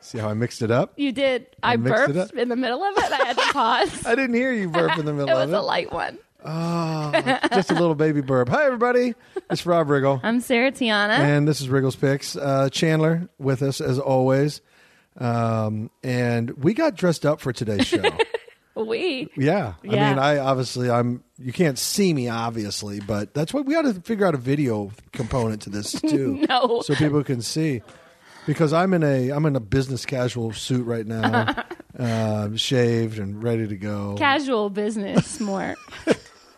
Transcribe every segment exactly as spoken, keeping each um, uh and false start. See how I mixed it up? You did. I, I burped in the middle of it. I had to pause. I didn't hear you burp in the middle of it. It was a light one. Oh, just a little baby burp. Hi, everybody. It's Rob Riggle. I'm Sarah Tiana. And this is Riggle's Picks. Uh, Chandler with us, as always. Um, and we got dressed up for today's show. We? Yeah. yeah. I mean, I obviously, I'm, you can't see me, obviously, but that's why we ought to figure out a video component to this, too. No. So people can see. Because I'm in a I'm in a business casual suit right now, uh, shaved and ready to go. Casual business, more.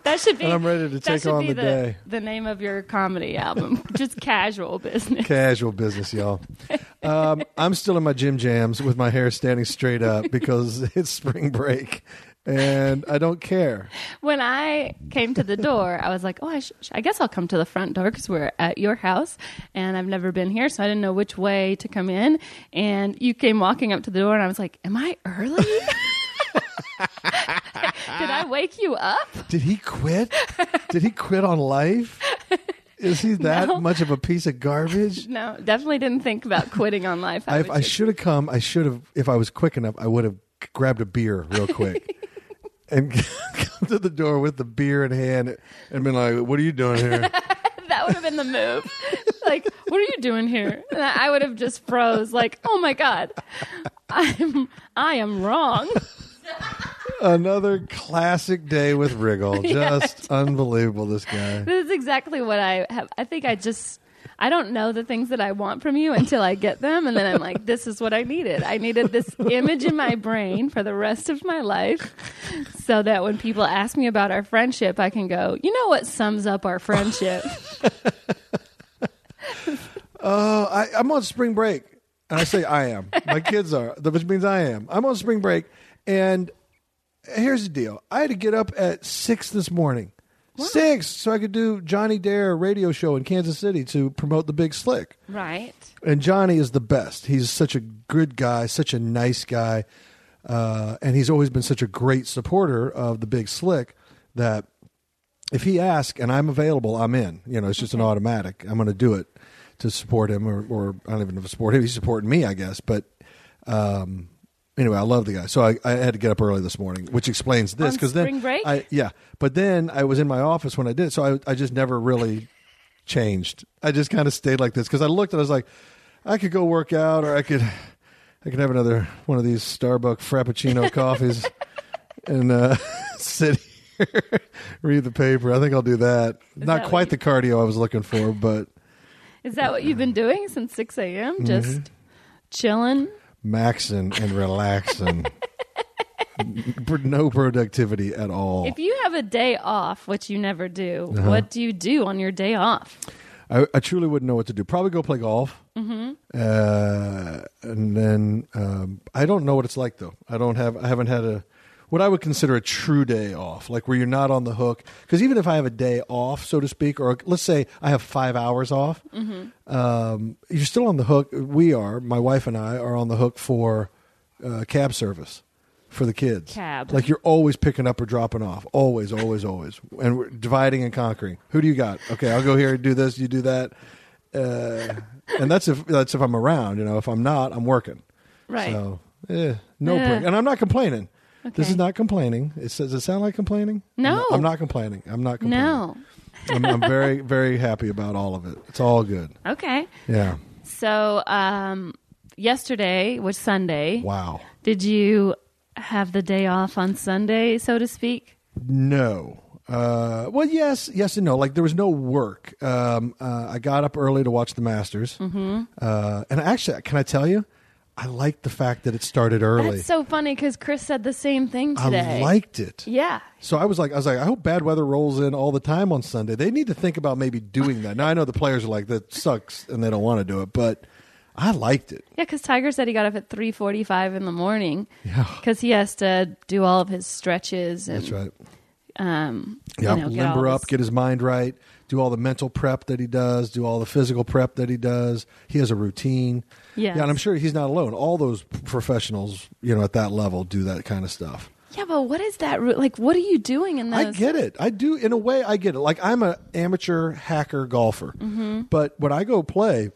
That should be. And I'm ready to take on the, the day. The name of your comedy album, just Casual Business. Casual business, y'all. Um, I'm still in my gym jams with my hair standing straight up because it's spring break. And I don't care. When I came to the door, I was like, oh, I, sh- I guess I'll come to the front door because we're at your house and I've never been here. So I didn't know which way to come in. And you came walking up to the door and I was like, am I early? Did I wake you up? Did he quit? Did he quit on life? Is he that no. much of a piece of garbage? No, definitely didn't think about quitting on life. I, I should have come. I should have. If I was quick enough, I would have grabbed a beer real quick. And come to the door with the beer in hand and been like, what are you doing here? That would have been the move. Like, what are you doing here? And I would have just froze like, oh my God, I'm, I am wrong. Another classic day with Riggle. Just yeah. Unbelievable, this guy. This is exactly what I have. I think I just... I don't know the things that I want from you until I get them. And then I'm like, this is what I needed. I needed this image in my brain for the rest of my life so that when people ask me about our friendship, I can go, you know what sums up our friendship? Oh, I, I'm on spring break. And I say I am. My kids are, which means I am. I'm on spring break. And here's the deal. I had to get up at six this morning. Wow. Six, so I could do Johnny Dare radio show in Kansas City to promote The Big Slick. Right. And Johnny is the best. He's such a good guy, such a nice guy, uh, and he's always been such a great supporter of The Big Slick that if he asks and I'm available, I'm in. You know, it's just okay. An automatic. I'm going to do it to support him, or, or I don't even know if support him. He's supporting me, I guess. But um, anyway, I love the guy. So I, I had to get up early this morning, which explains this. On spring then break? I, yeah. But then I was in my office when I did it, so I, I just never really changed. I just kind of stayed like this because I looked and I was like, I could go work out, or I could I could have another one of these Starbucks Frappuccino coffees and uh, sit here, read the paper. I think I'll do that. Is Not that quite you... the cardio I was looking for, but... Is that what you've been doing since six a.m.? Mm-hmm. Just chilling? Maxing and relaxing. No productivity at all. If you have a day off, which you never do, uh-huh. What do you do on your day off? I, I truly wouldn't know what to do. Probably go play golf. Mm-hmm. Uh, and then um, I don't know what it's like, though. I don't have. I haven't had a what I would consider a true day off, like where you're not on the hook. Because even if I have a day off, so to speak, or let's say I have five hours off, mm-hmm. um, you're still on the hook. We are, my wife and I are on the hook for uh, cab service for the kids. Cab. Like you're always picking up or dropping off. Always, always, always. And we're dividing and conquering. Who do you got? Okay, I'll go here and do this, you do that. Uh, and that's if, that's if I'm around, you know. If I'm not, I'm working. Right. So, eh, no. Yeah. Pre- and I'm not complaining. Okay. This is not complaining. It says, does it sound like complaining? No. I'm not complaining. I'm not complaining. No. I'm, I'm very, very happy about all of it. It's all good. Okay. Yeah. So um, yesterday was Sunday. Wow. Did you have the day off on Sunday, so to speak? No. Uh, well, yes. Yes and no. Like there was no work. Um, uh, I got up early to watch The Masters. Mm-hmm. Uh, and actually, can I tell you? I liked the fact that it started early. That's so funny because Chris said the same thing today. I liked it. Yeah. So I was like, I was like, I hope bad weather rolls in all the time on Sunday. They need to think about maybe doing that. Now I know the players are like, that sucks, and they don't want to do it, but I liked it. Yeah, because Tiger said he got up at three forty-five in the morning. Yeah. Because he has to do all of his stretches. And, that's right. Um, yeah. You know, limber get up, his... get his mind right. Do all the mental prep that he does, do all the physical prep that he does. He has a routine. Yes. Yeah, and I'm sure he's not alone. All those professionals, you know, at that level do that kind of stuff. Yeah, but what is that? Like, what are you doing in those? I get it. I do. In a way, I get it. Like, I'm an amateur hacker golfer. Mm-hmm. But when I go play,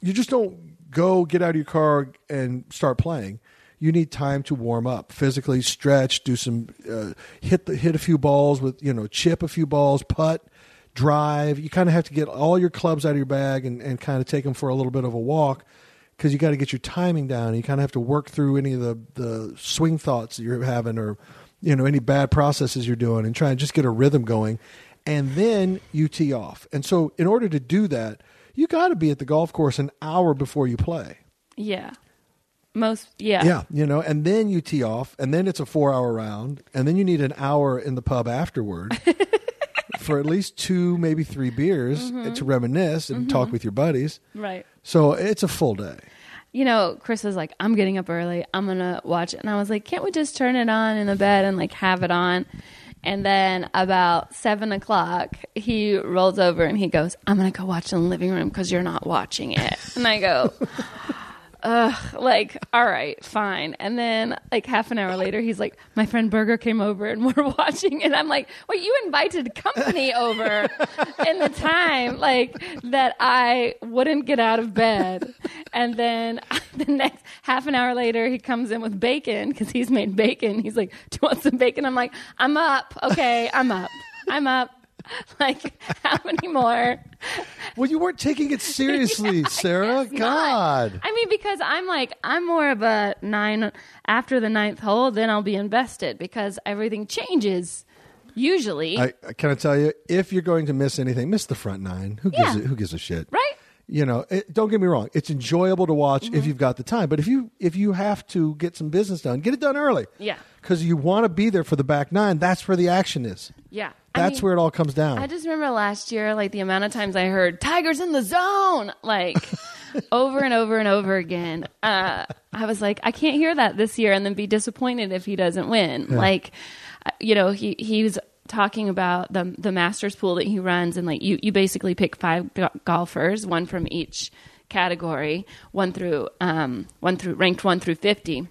you just don't go get out of your car and start playing. You need time to warm up, physically stretch, do some uh, hit the, hit a few balls with, you know, chip a few balls, putt, drive. You kind of have to get all your clubs out of your bag and, and kind of take them for a little bit of a walk because you got to get your timing down. And you kind of have to work through any of the, the swing thoughts that you're having or, you know, any bad processes you're doing and try and just get a rhythm going. And then you tee off. And so in order to do that, you got to be at the golf course an hour before you play. Yeah. Most, yeah. Yeah, you know, and then you tee off, and then it's a four-hour round, and then you need an hour in the pub afterward for at least two, maybe three beers mm-hmm. to reminisce and mm-hmm. talk with your buddies. Right. So it's a full day. You know, Chris was like, I'm getting up early. I'm going to watch it. And I was like, can't we just turn it on in the bed and, like, have it on? And then about seven o'clock, he rolls over and he goes, I'm going to go watch in the living room because you're not watching it. And I go... Ugh, like, all right, fine. And then like half an hour later, he's like, my friend Berger came over and we're watching it. And I'm like, well, you invited company over in the time like that I wouldn't get out of bed. And then the next half an hour later, he comes in with bacon because he's made bacon. He's like, do you want some bacon? I'm like, I'm up. Okay, I'm up. I'm up. Like, how many more? Well, you weren't taking it seriously, yeah, Sarah. I God. Not. I mean, because I'm like, I'm more of a nine after the ninth hole, then I'll be invested because everything changes usually. I, can I tell you, if you're going to miss anything, miss the front nine. Who yeah. gives a, who gives a shit? Right. You know, it, don't get me wrong. It's enjoyable to watch mm-hmm. if you've got the time. But if you if you have to get some business done, get it done early. Yeah. Because you want to be there for the back nine. That's where the action is. Yeah. That's I mean, where it all comes down. I just remember last year, like the amount of times I heard Tiger's in the zone, like over and over and over again. Uh, I was like, I can't hear that this year and then be disappointed if he doesn't win. Yeah. Like, you know, he, he was talking about the the Masters pool that he runs. And like, you, you basically pick five go- golfers, one from each category, one through, um, one through ranked one through fifty.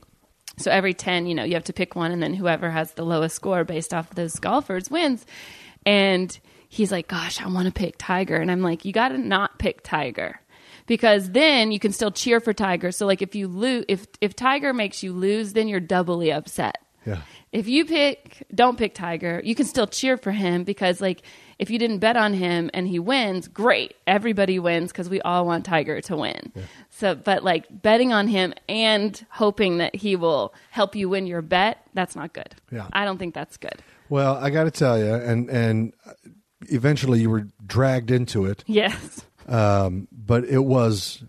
So every ten, you know, you have to pick one, and then whoever has the lowest score based off of those golfers wins. And he's like, gosh, I want to pick Tiger. And I'm like, you got to not pick Tiger because then you can still cheer for Tiger. So like if you lose, if, if Tiger makes you lose, then you're doubly upset. Yeah. If you pick, don't pick Tiger, you can still cheer for him because like if you didn't bet on him and he wins, great. Everybody wins because we all want Tiger to win. Yeah. So, but like betting on him and hoping that he will help you win your bet, that's not good. Yeah. I don't think that's good. Well, I got to tell you, and and eventually you were dragged into it. Yes. Um, but it was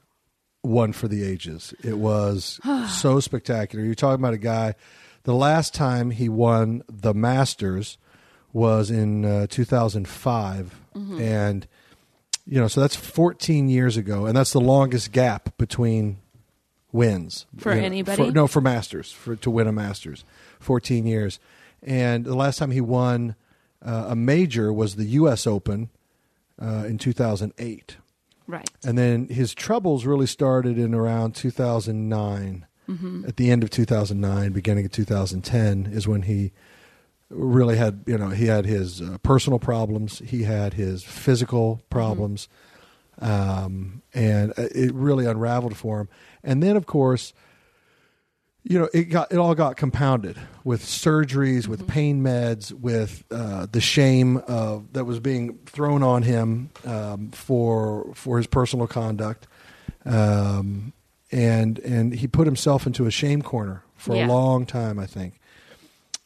one for the ages. It was so spectacular. You're talking about a guy. The last time he won the Masters was in uh, two thousand five, mm-hmm. and you know, so that's fourteen years ago, and that's the longest gap between wins for you know, anybody. For, no, for Masters, for to win a Masters, fourteen years, and the last time he won uh, a major was the U S Open uh, in two thousand eight, right? And then his troubles really started in around two thousand nine. Mm-hmm. At the end of two thousand nine, beginning of two thousand ten is when he really had, you know, he had his uh, personal problems. He had his physical problems. Mm-hmm. Um, and it really unraveled for him. And then, of course, you know, it got it all got compounded with surgeries, mm-hmm. with pain meds, with uh, the shame of, that was being thrown on him um, for for his personal conduct. Um And and he put himself into a shame corner for yeah. a long time, I think.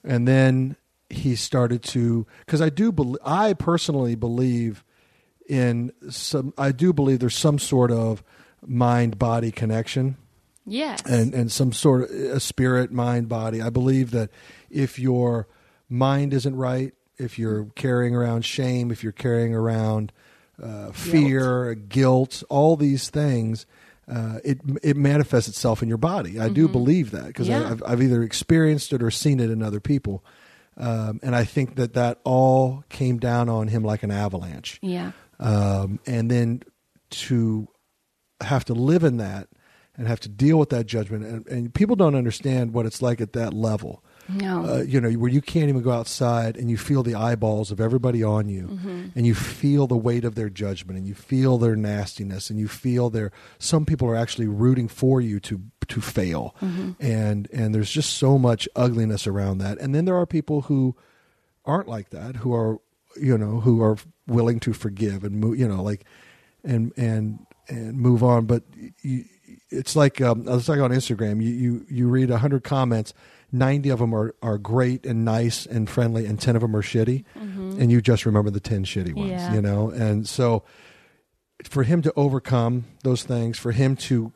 And then he started to, because I do believe, I personally believe in some. I do believe there's some sort of mind-body connection. Yes. And and some sort of a spirit, mind, body. I believe that if your mind isn't right, if you're carrying around shame, if you're carrying around uh, fear, guilt. guilt, all these things. Uh, it it manifests itself in your body. I mm-hmm. do believe that because yeah. I've, I've either experienced it or seen it in other people. Um, and I think that that all came down on him like an avalanche. Yeah. Um, and then to have to live in that and have to deal with that judgment. And, and people don't understand what it's like at that level. No. Uh, you know, where you can't even go outside and you feel the eyeballs of everybody on you, mm-hmm. and you feel the weight of their judgment, and you feel their nastiness, and you feel their, some people are actually rooting for you to to fail. Mm-hmm. And and there's just so much ugliness around that. And then there are people who aren't like that, who are, you know, who are willing to forgive and move, you know, like, and and and move on. But you, it's like um, it's like on Instagram, you you, you read one hundred comments, ninety of them are, are great and nice and friendly, and ten of them are shitty. Mm-hmm. And you just remember the ten shitty ones, yeah. you know? And so for him to overcome those things, for him to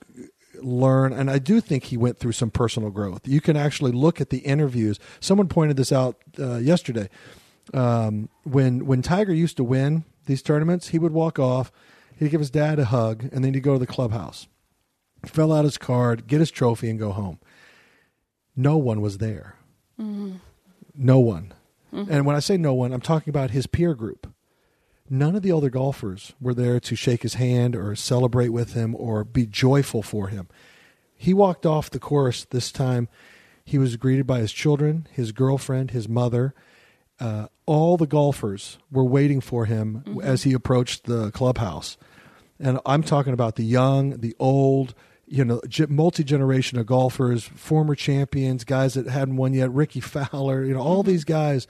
learn, and I do think he went through some personal growth. You can actually look at the interviews. Someone pointed this out uh, yesterday. Um, when, when Tiger used to win these tournaments, he would walk off, he'd give his dad a hug, and then he'd go to the clubhouse, fill out his card, get his trophy, and go home. No one was there. Mm-hmm. No one. Mm-hmm. And when I say no one, I'm talking about his peer group. None of the other golfers were there to shake his hand or celebrate with him or be joyful for him. He walked off the course this time. He was greeted by his children, his girlfriend, his mother. Uh, all the golfers were waiting for him, mm-hmm. as he approached the clubhouse. And I'm talking about the young, the old, you know, multi-generation of golfers, former champions, guys that hadn't won yet, Rickie Fowler, you know, all these guys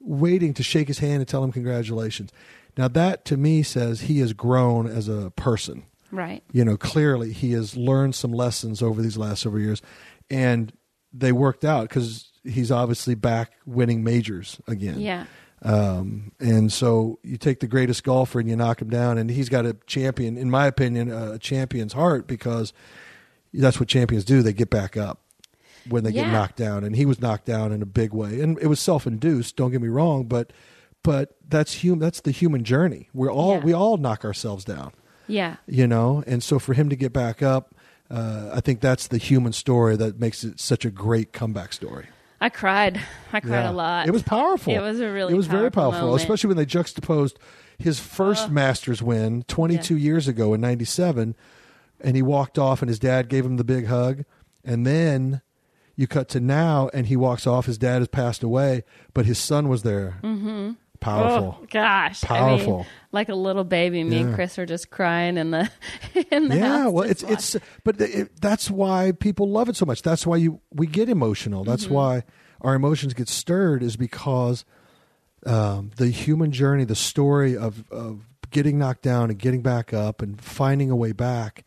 waiting to shake his hand and tell him congratulations. Now that to me says he has grown as a person. Right. You know, clearly he has learned some lessons over these last several years, and they worked out because he's obviously back winning majors again. Yeah. Um, and so you take the greatest golfer and you knock him down, and he's got a champion, in my opinion, a champion's heart, because that's what champions do. They get back up when they yeah. get knocked down. And he was knocked down in a big way. And it was self-induced, don't get me wrong, but but that's hum- that's the human journey. We're all yeah. we all knock ourselves down. Yeah. You know, and so for him to get back up, uh, I think that's the human story that makes it such a great comeback story. I cried. I cried yeah. a lot. It was powerful. It was a really It was powerful very powerful, moment. Especially when they juxtaposed his first oh. Masters win twenty-two yeah. years ago in ninety-seven, and he walked off and his dad gave him the big hug. And then you cut to now and he walks off. His dad has passed away, but his son was there. Mm-hmm. Powerful. Oh, gosh. Powerful. I mean, like a little baby, me yeah. and Chris are just crying in the, in the yeah, house. Yeah, well, it's, it's, but it, that's why people love it so much. That's why you, we get emotional. That's mm-hmm. why our emotions get stirred, is because um, the human journey, the story of, of getting knocked down and getting back up and finding a way back,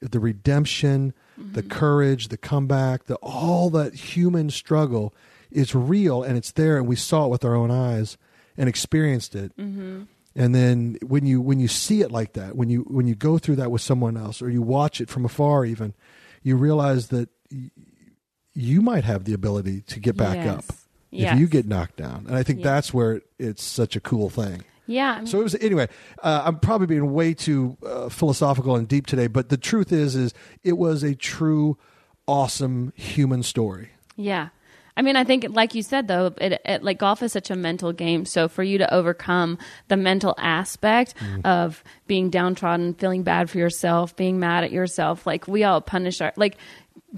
the redemption, mm-hmm. the courage, the comeback, the, all that human struggle is real, and it's there, and we saw it with our own eyes and experienced it. Mm-hmm. And then when you when you see it like that, when you when you go through that with someone else, or you watch it from afar even, you realize that y- you might have the ability to get back yes. up yes. if you get knocked down. And I think yes. that's where it, it's such a cool thing. Yeah. I mean, so it was, anyway, uh, I'm probably being way too uh, philosophical and deep today, but the truth is, is it was a true, awesome human story. Yeah. I mean, I think, like you said, though, it, it, like golf is such a mental game. So for you to overcome the mental aspect mm. of being downtrodden, feeling bad for yourself, being mad at yourself, like we all punish our, like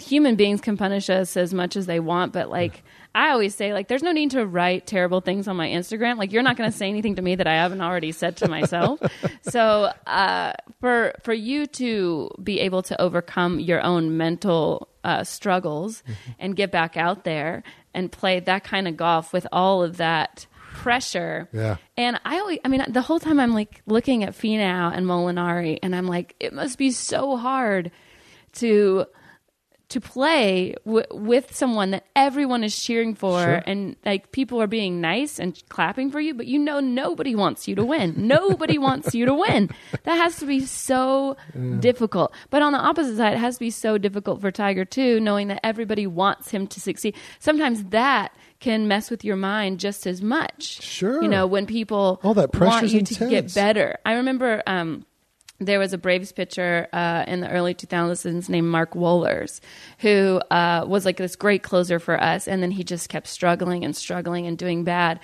human beings can punish us as much as they want. But like yeah. I always say, like, there's no need to write terrible things on my Instagram. Like, you're not going to say anything to me that I haven't already said to myself. So uh, for for you to be able to overcome your own mental Uh, struggles and get back out there and play that kind of golf with all of that pressure. Yeah. And I always, I mean, the whole time I'm like looking at Finau and Molinari, and I'm like, it must be so hard to to play w- with someone that everyone is cheering for, sure. and like people are being nice and clapping for you, but you know nobody wants you to win. Nobody wants you to win. That has to be so yeah. difficult. But on the opposite side, it has to be so difficult for Tiger too, knowing that everybody wants him to succeed. Sometimes that can mess with your mind just as much. Sure. You know, when people all that want you intense. to get better. I remember... Um, there was a Braves pitcher uh, in the early two thousands named Mark Wohlers, who uh, was like this great closer for us. And then he just kept struggling and struggling and doing bad.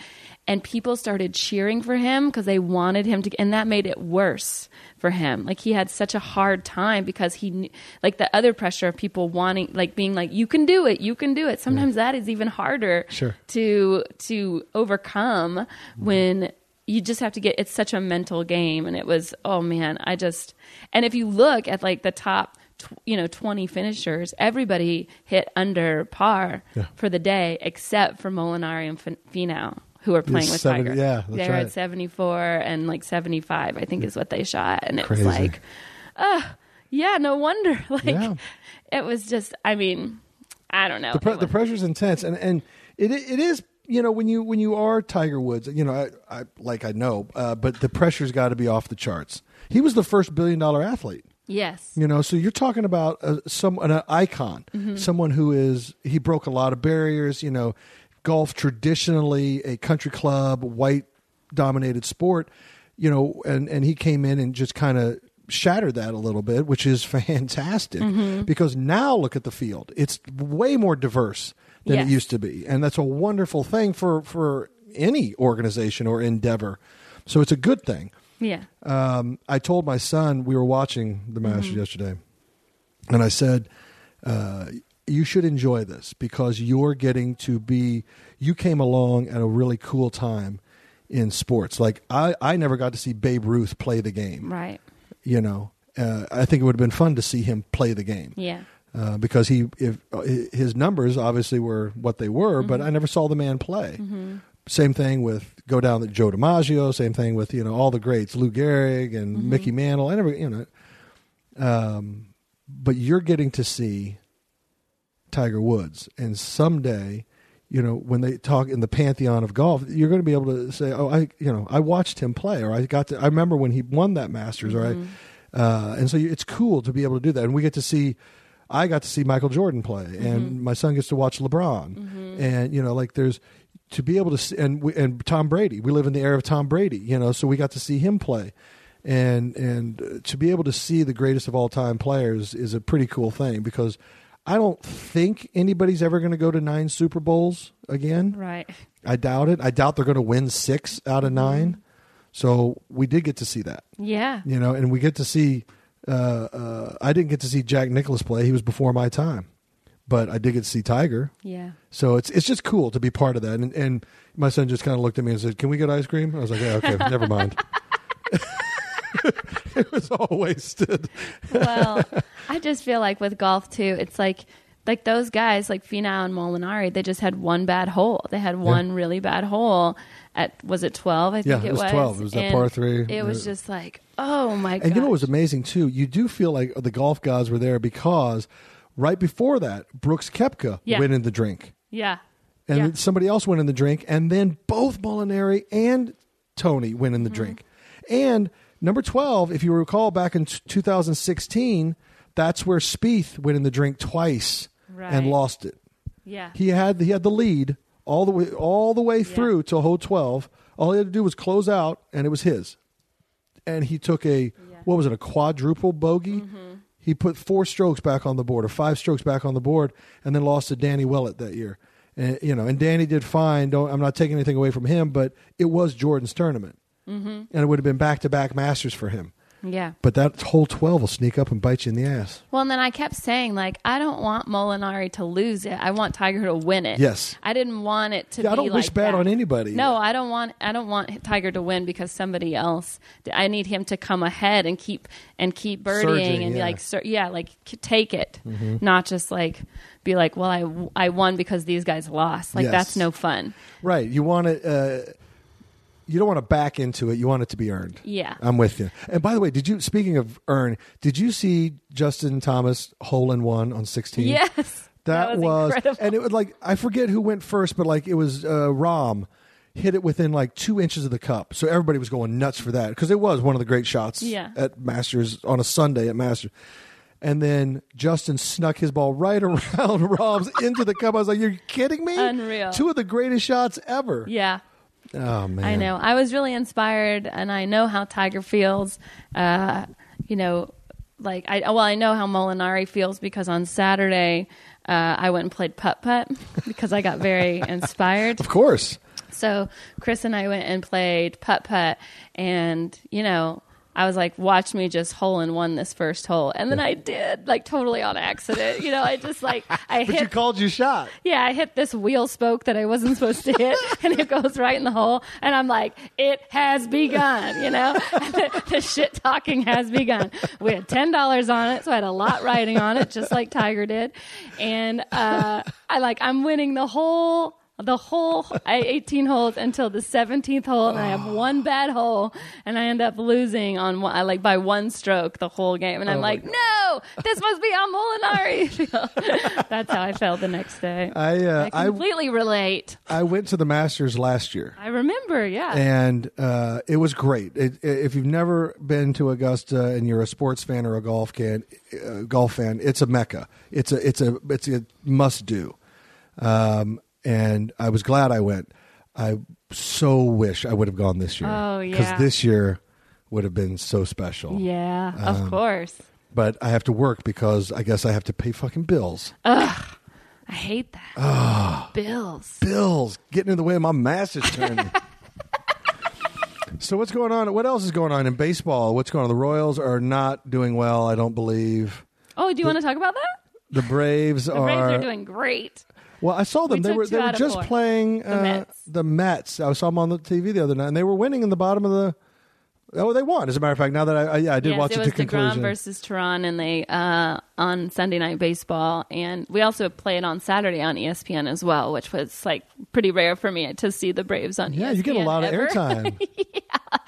and people started cheering for him because they wanted him to, and that made it worse for him. Like, he had such a hard time because he, like, the other pressure of people wanting, like, being like, you can do it, you can do it. Sometimes yeah. that is even harder sure. to to overcome when you just have to get, it's such a mental game. And it was, oh man, I just, and if you look at like the top, you know, twenty finishers, everybody hit under par yeah. for the day, except for Molinari and Finau, who are playing with seventy, Tiger. Yeah, they were at seventy-four and like seventy-five, I think is what they shot. And it was like, oh, yeah, no wonder. Like, yeah. it was just, I mean, I don't know. The, pre- the pressure's intense. And, and it it is, you know, when you when you are Tiger Woods, you know, I, I like I know, uh, but the pressure's got to be off the charts. He was the first billion-dollar athlete. Yes. You know, so you're talking about uh, some an icon, mm-hmm. someone who is, he broke a lot of barriers, you know, golf traditionally a country club, white dominated sport, you know, and, and he came in and just kind of shattered that a little bit, which is fantastic mm-hmm. because now look at the field. It's way more diverse than yes. it used to be. And that's a wonderful thing for, for any organization or endeavor. So it's a good thing. Yeah. Um, I told my son, we were watching The Masters mm-hmm. yesterday, and I said, uh, you should enjoy this because you're getting to be, you came along at a really cool time in sports. Like, I, I never got to see Babe Ruth play the game. Right. You know, uh, I think it would have been fun to see him play the game. Yeah. Uh, because he, if his numbers obviously were what they were, mm-hmm. but I never saw the man play. Mm-hmm. Same thing with go down to Joe DiMaggio. Same thing with, you know, all the greats, Lou Gehrig and mm-hmm. Mickey Mantle and every, you know. Um, but you're getting to see Tiger Woods, and someday, you know, when they talk in the pantheon of golf, you're going to be able to say, "Oh, I, you know, I watched him play," or "I got to. I remember when he won that Masters," mm-hmm. or "I." Uh, and so it's cool to be able to do that, and we get to see. I got to see Michael Jordan play, mm-hmm. and my son gets to watch LeBron, mm-hmm. and you know, like there's. To be able to see, and we, and Tom Brady, we live in the era of Tom Brady, you know, so we got to see him play, and and to be able to see the greatest of all time players is a pretty cool thing because I don't think anybody's ever going to go to nine Super Bowls again. Right. I doubt it. I doubt they're going to win six out of nine. Mm-hmm. So we did get to see that. Yeah. You know, and we get to see. Uh, uh, I didn't get to see Jack Nicklaus play. He was before my time. But I did get to see Tiger. Yeah. So it's it's just cool to be part of that. And, and my son just kind of looked at me and said, "Can we get ice cream?" I was like, "Yeah, okay, never mind." It was all wasted. Well, I just feel like with golf too, it's like like those guys like Finau and Molinari, they just had one bad hole. They had one yeah. really bad hole at was it twelve? I think yeah, it, it was. twelve. It was that par three. It was just like, oh my god. And gosh. You know what was amazing too? You do feel like the golf gods were there because right before that, Brooks Koepka yeah. went in the drink. Yeah. And yeah. somebody else went in the drink. And then both Molinari and Tony went in the mm-hmm. drink. And number twelve, if you recall back in two thousand sixteen, that's where Spieth went in the drink twice right. and lost it. Yeah. He had he had the lead all the way all the way yeah. through to hole twelve. All he had to do was close out, and it was his. And he took a, yeah. what was it, a quadruple bogey? Mm-hmm. He put four strokes back on the board, or five strokes back on the board, and then lost to Danny Willett that year. And you know, and Danny did fine. Don't, I'm not taking anything away from him, but it was Jordan's tournament, mm-hmm. and it would have been back-to-back Masters for him. Yeah, but that whole twelve will sneak up and bite you in the ass. Well, and then I kept saying, like, I don't want Molinari to lose it. I want Tiger to win it. Yes, I didn't want it to. Yeah, be I don't like wish bad that. On anybody. No, I don't want. I don't want Tiger to win because somebody else. I need him to come ahead and keep and keep birdieing Surging, and yeah. like, sur- yeah, like take it, mm-hmm. not just like be like, well, I I won because these guys lost. Like yes. that's no fun. Right. You want to. Uh, You don't want to back into it. You want it to be earned. Yeah. I'm with you. And by the way, did you, speaking of earn, did you see Justin Thomas hole in one on sixteen? Yes. That, that was, was incredible. And it was like, I forget who went first, but like it was uh, Rom hit it within like two inches of the cup. So everybody was going nuts for that because it was one of the great shots yeah. at Masters on a Sunday at Masters. And then Justin snuck his ball right around Rom's into the cup. I was like, you're kidding me? Unreal. Two of the greatest shots ever. Yeah. Oh man! I know. I was really inspired, and I know how Tiger feels. Uh, you know, like I well, I know how Molinari feels because on Saturday uh, I went and played putt putt because I got very inspired. Of course. So Chris and I went and played putt-putt, and, you know, I was like, watch me just hole in one this first hole. And then I did, like, totally on accident. You know, I just, like, I but hit. But you called your shot. Yeah, I hit this wheel spoke that I wasn't supposed to hit, and it goes right in the hole. And I'm like, it has begun, you know? the, the shit talking has begun. We had ten dollars on it, so I had a lot riding on it, just like Tiger did. And uh, I, like, I'm winning the whole. The whole eighteen holes until the seventeenth hole, and I have one bad hole, and I end up losing on one, like by one stroke the whole game, and I'm oh like, no, this must be on Molinari. That's how I felt the next day. I, uh, I completely I, relate. I went to the Masters last year. I remember, yeah, and uh, it was great. It, it, if you've never been to Augusta and you're a sports fan or a golf can, uh, golf fan, it's a mecca. It's a it's a it's a must do. Um, And I was glad I went. I so wish I would have gone this year. Oh, yeah. Because this year would have been so special. Yeah, um, of course. But I have to work because I guess I have to pay fucking bills. Ugh, I hate that. Ugh, bills. Bills. Getting in the way of my Masters tournament. So what's going on? What else is going on in baseball? What's going on? The Royals are not doing well, I don't believe. Oh, do you the, want to talk about that? The Braves the are... The Braves are doing great. Well, I saw them. We they were they were just four. playing uh, the, Mets. the Mets. I saw them on the T V the other night, and they were winning in the bottom of the. Oh, they won. As a matter of fact, now that I, I, yeah, I did yes, watch it, it was to conclusion. DeGrom versus Tehran, and they uh, on Sunday Night Baseball, and we also played on Saturday on E S P N as well, which was like pretty rare for me to see the Braves on. Yeah, E S P N you get a lot ever. of airtime. Yeah.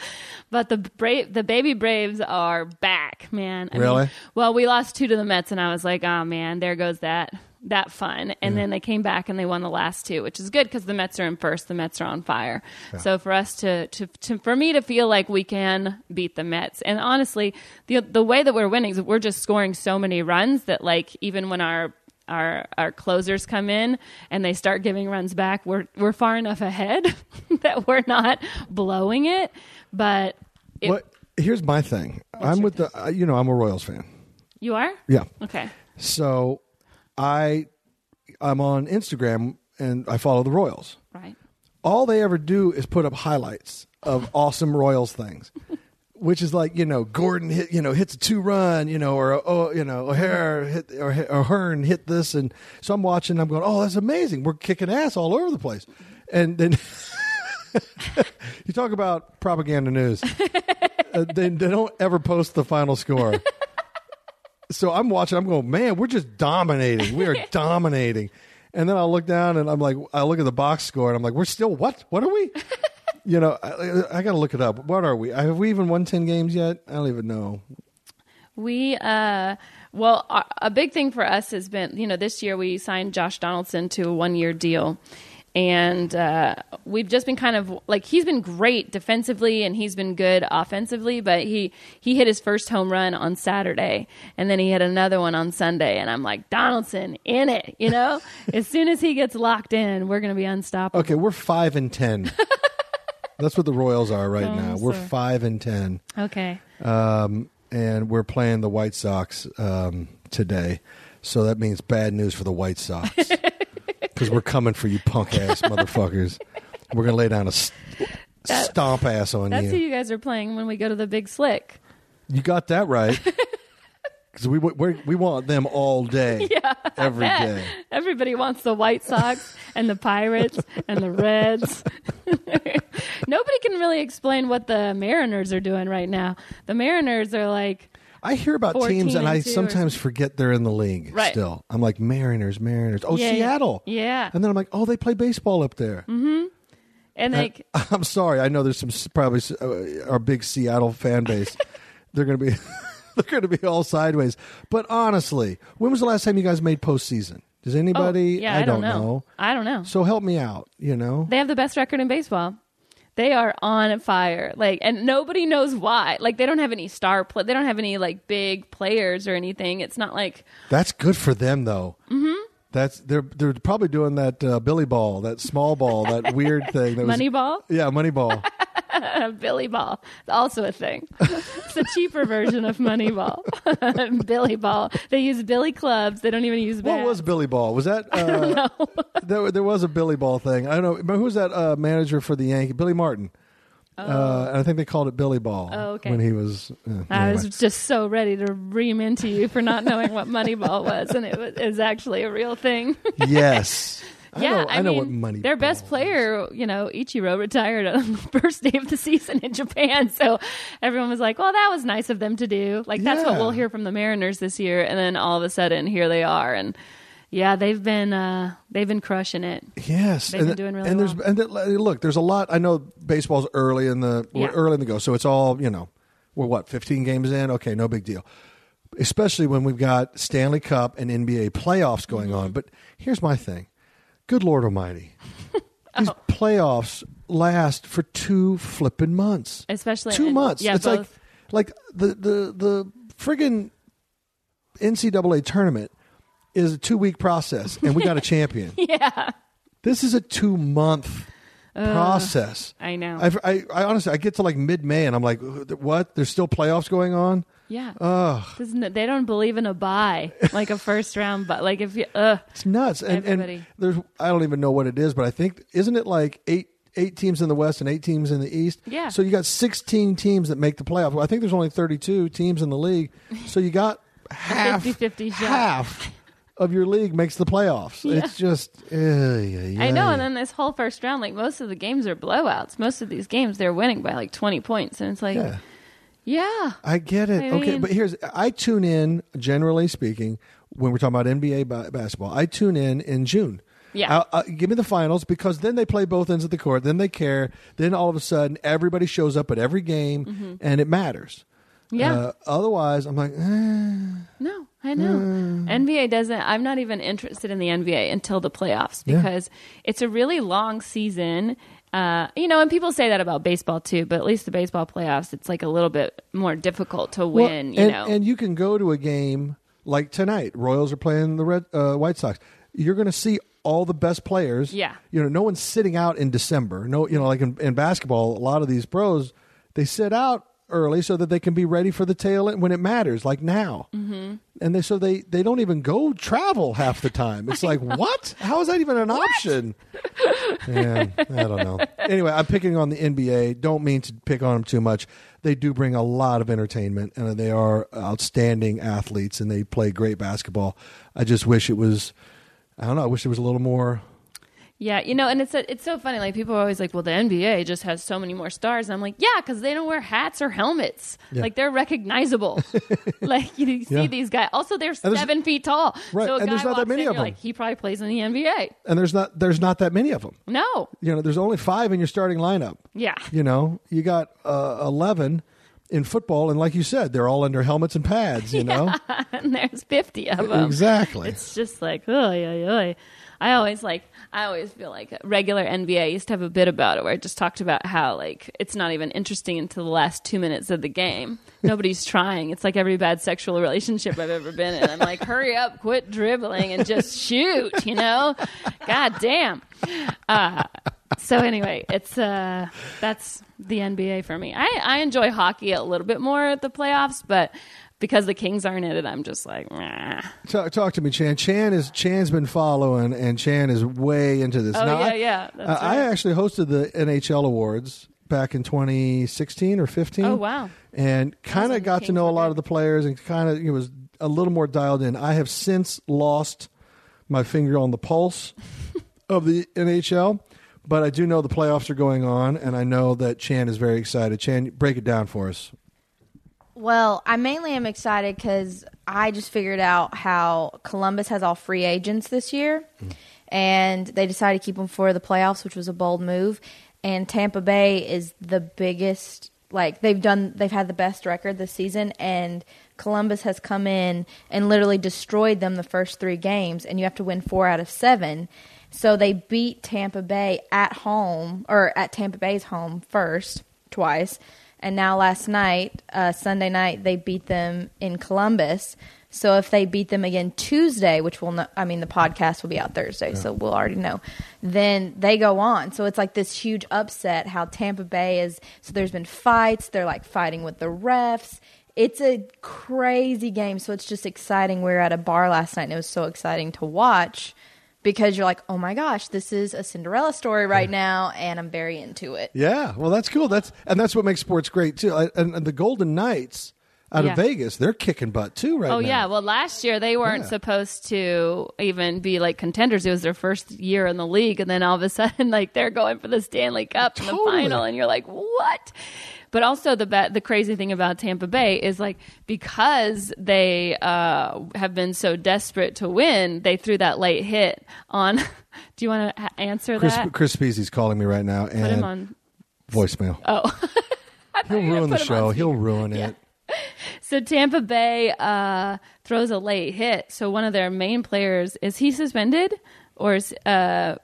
But the bra- the baby Braves are back, man. I really? Mean, well, we lost two to the Mets, and I was like, oh man, there goes that. That fun. And yeah. then they came back and they won the last two, which is good because the Mets are in first. The Mets are on fire. Yeah. So for us to, to, to, for me to feel like we can beat the Mets. And honestly, the the way that we're winning is we're just scoring so many runs that like even when our our our closers come in and they start giving runs back, we're we're far enough ahead that we're not blowing it. But it, well, here's my thing. I'm with thing? the uh, you know I'm a Royals fan. You are? Yeah. Okay. So. I, I'm on Instagram and I follow the Royals. Right. All they ever do is put up highlights of awesome Royals things, which is like, you know, Gordon hit, you know, hits a two run, you know, or, oh, you know, O'Hare hit, or Hearn hit this. And so I'm watching, I'm going, oh, that's amazing. We're kicking ass all over the place. And then you talk about propaganda news. uh, they, they don't ever post the final score. So I'm watching, I'm going, man, we're just dominating. We are dominating. And then I'll look down and I'm like, I look at the box score and I'm like, we're still, what? What are we? You know, I, I got to look it up. What are we? Have we even won ten games yet? I don't even know. We, uh, well, our, a big thing for us has been, you know, this year we signed Josh Donaldson to a one year deal. And uh, we've just been kind of like he's been great defensively and he's been good offensively, but he, he hit his first home run on Saturday and then he hit another one on Sunday. And I'm like, Donaldson in it, you know, as soon as he gets locked in, we're going to be unstoppable. Okay, we're five and ten. That's what the Royals are right oh, now. We're sir. five and ten. Okay. Um, and we're playing the White Sox um, today. So that means bad news for the White Sox. Because we're coming for you punk-ass motherfuckers. We're going to lay down a st- that, stomp ass on that's you. That's who you guys are playing when we go to the Big Slick. You got that right. Because we we we want them all day. Yeah, every day. Everybody wants the White Sox and the Pirates and the Reds. Nobody can really explain what the Mariners are doing right now. The Mariners are like... I hear about teams, and, and I sometimes or... forget they're in the league right. still. I'm like, Mariners, Mariners. Oh, yeah, Seattle. Yeah. And then I'm like, oh, they play baseball up there. Mm-hmm. And like, I, I'm sorry. I know there's some probably uh, our big Seattle fan base. They're going to be they're going to be all sideways. But honestly, when was the last time you guys made postseason? Does anybody? Oh, yeah, I, I don't know. know. I don't know. So help me out, you know? They have the best record in baseball. They are on fire, like, and nobody knows why. Like, they don't have any star play. They don't have any like big players or anything. It's not like that's good for them, though. Mm-hmm. That's they're they're probably doing that uh, Billy Ball, that small ball, that weird thing. That Moneyball? Was, yeah, Moneyball. Billy Ball. It's also a thing. It's a cheaper version of Moneyball. Billy Ball. They use Billy clubs. They don't even use bats. What was Billy Ball? Was that? Uh, I don't know. there, there was a Billy Ball thing. I don't know. But who was that uh, manager for the Yankees? Billy Martin. Oh. Uh, and I think they called it Billy Ball. Oh, okay. When he was. Uh, anyway. I was just so ready to ream into you for not knowing what Moneyball was, and it was, it was actually a real thing. Yes. I yeah, know, I, I know mean, what money. Their best player, is. you know, Ichiro retired on the first day of the season in Japan. So everyone was like, "Well, that was nice of them to do." Like that's yeah. what we'll hear from the Mariners this year. And then all of a sudden, here they are, and yeah, they've been uh, they've been crushing it. Yes, they've and been doing really and well. And there's and look, there's a lot. I know baseball's early in the yeah. we're early in the go, so it's all you know. We're what fifteen games in. Okay, no big deal. Especially when we've got Stanley Cup and N B A playoffs going mm-hmm. on. But here's my thing. Good Lord Almighty. These oh. playoffs last for two flipping months. Especially two in, months. Yeah, it's both. like like the, the, the friggin' N C double A tournament is a two week process and we got a champion. Yeah. This is a two month uh, process. I know. I've, I I honestly I get to like mid May and I'm like, what? There's still playoffs going on? Yeah. Ugh. They don't believe in a bye, like a first round bye. Like if you, ugh. It's nuts. And, and there's, I don't even know what it is, but I think, isn't it like eight eight teams in the West and eight teams in the East? Yeah. So you got sixteen teams that make the playoff. Well, I think there's only thirty-two teams in the league. So you got half, fifty-fifty shot. half of your league makes the playoffs. Yeah. It's just, uh, yeah, yeah. I know. And then this whole first round, like most of the games are blowouts. Most of these games, they're winning by like twenty points. And it's like, yeah. Yeah. I get it. I okay, mean, but here's, I tune in, generally speaking, when we're talking about N B A b- basketball, I tune in in June. Yeah. I, I, give me the finals because then they play both ends of the court. Then they care. Then all of a sudden, everybody shows up at every game mm-hmm. and it matters. Yeah. Uh, otherwise, I'm like, eh, no, I know. Eh. N B A doesn't, I'm not even interested in the N B A until the playoffs because yeah. it's a really long season. Uh, you know, and people say that about baseball too, but at least the baseball playoffs, it's like a little bit more difficult to win, well, and, you know. And you can go to a game like tonight. Royals are playing the Red uh, White Sox. You're going to see all the best players. Yeah. You know, no one's sitting out in December. No, you know, like in, in basketball, a lot of these pros, they sit out early so that they can be ready for the tail end when it matters, like now. Mm-hmm. And they, so they, they don't even go travel half the time. It's like, what? How is that even an what? option? Yeah, I don't know. Anyway, I'm picking on the N B A. Don't mean to pick on them too much. They do bring a lot of entertainment, and they are outstanding athletes, and they play great basketball. I just wish it was, I don't know, I wish there was a little more. Yeah, you know, and it's a, it's so funny. Like people are always like, "Well, the N B A just has so many more stars." And I'm like, "Yeah, because they don't wear hats or helmets. Yeah. Like they're recognizable. Like you, you see yeah. these guys. Also, they're seven feet tall. Right, so a and guy there's not that many in, of them. Like he probably plays in the N B A. And there's not there's not that many of them. No, you know, there's only five in your starting lineup. Yeah, you know, you got uh, eleven. In football, and like you said, they're all under helmets and pads, you know? Yeah, and there's fifty of them. Exactly. It's just like, oh, yeah, yeah. I always like, I always feel like regular N B A used to have a bit about it where I just talked about how, like, it's not even interesting until the last two minutes of the game. Nobody's trying. It's like every bad sexual relationship I've ever been in. I'm like, hurry up, quit dribbling, and just shoot, you know? God damn. Uh, so anyway, it's uh, that's the N B A for me. I, I enjoy hockey a little bit more at the playoffs, but because the Kings aren't in it, I'm just like, nah. Talk, talk to me, Chan. Chan is Chan's been following, and Chan is way into this. Oh now, yeah, I, yeah. That's uh, right. I actually hosted the N H L Awards back in twenty sixteen or fifteen. Oh wow! And kind of got to know a lot of the players, and kind of it was a little more dialed in. I have since lost my finger on the pulse of the N H L. But I do know the playoffs are going on, and I know that Chan is very excited. Chan, break it down for us. Well, I mainly am excited because I just figured out how Columbus has all free agents this year, mm. and they decided to keep them for the playoffs, which was a bold move. And Tampa Bay is the biggest, like they've done, they've had the best record this season, and Columbus has come in and literally destroyed them the first three games, and you have to win four out of seven. So they beat Tampa Bay at home, or at Tampa Bay's home first, twice. And now last night, uh, Sunday night, they beat them in Columbus. So if they beat them again Tuesday, which will not, I mean, the podcast will be out Thursday, yeah. so we'll already know, then they go on. So it's like this huge upset how Tampa Bay is. So there's been fights. They're like fighting with the refs. It's a crazy game. So it's just exciting. We were at a bar last night and it was so exciting to watch because you're like, oh my gosh, this is a Cinderella story right yeah. now. And I'm very into it. Yeah. Well, that's cool. That's, and that's what makes sports great too. And, and the Golden Knights out yeah. of Vegas, they're kicking butt too right oh, now. Oh yeah. Well, last year they weren't yeah. supposed to even be like contenders. It was their first year in the league. And then all of a sudden, like they're going for the Stanley Cup totally. in the final. And you're like, what? But also the be- the crazy thing about Tampa Bay is like because they uh, have been so desperate to win, they threw that late hit on. Do you want to ha- answer Chris, that? Chris Speezy's calling me right now and put him on voicemail. Oh, he'll ruin the show. He'll ruin it. Yeah. So Tampa Bay uh, throws a late hit. So one of their main players, is he suspended or is uh,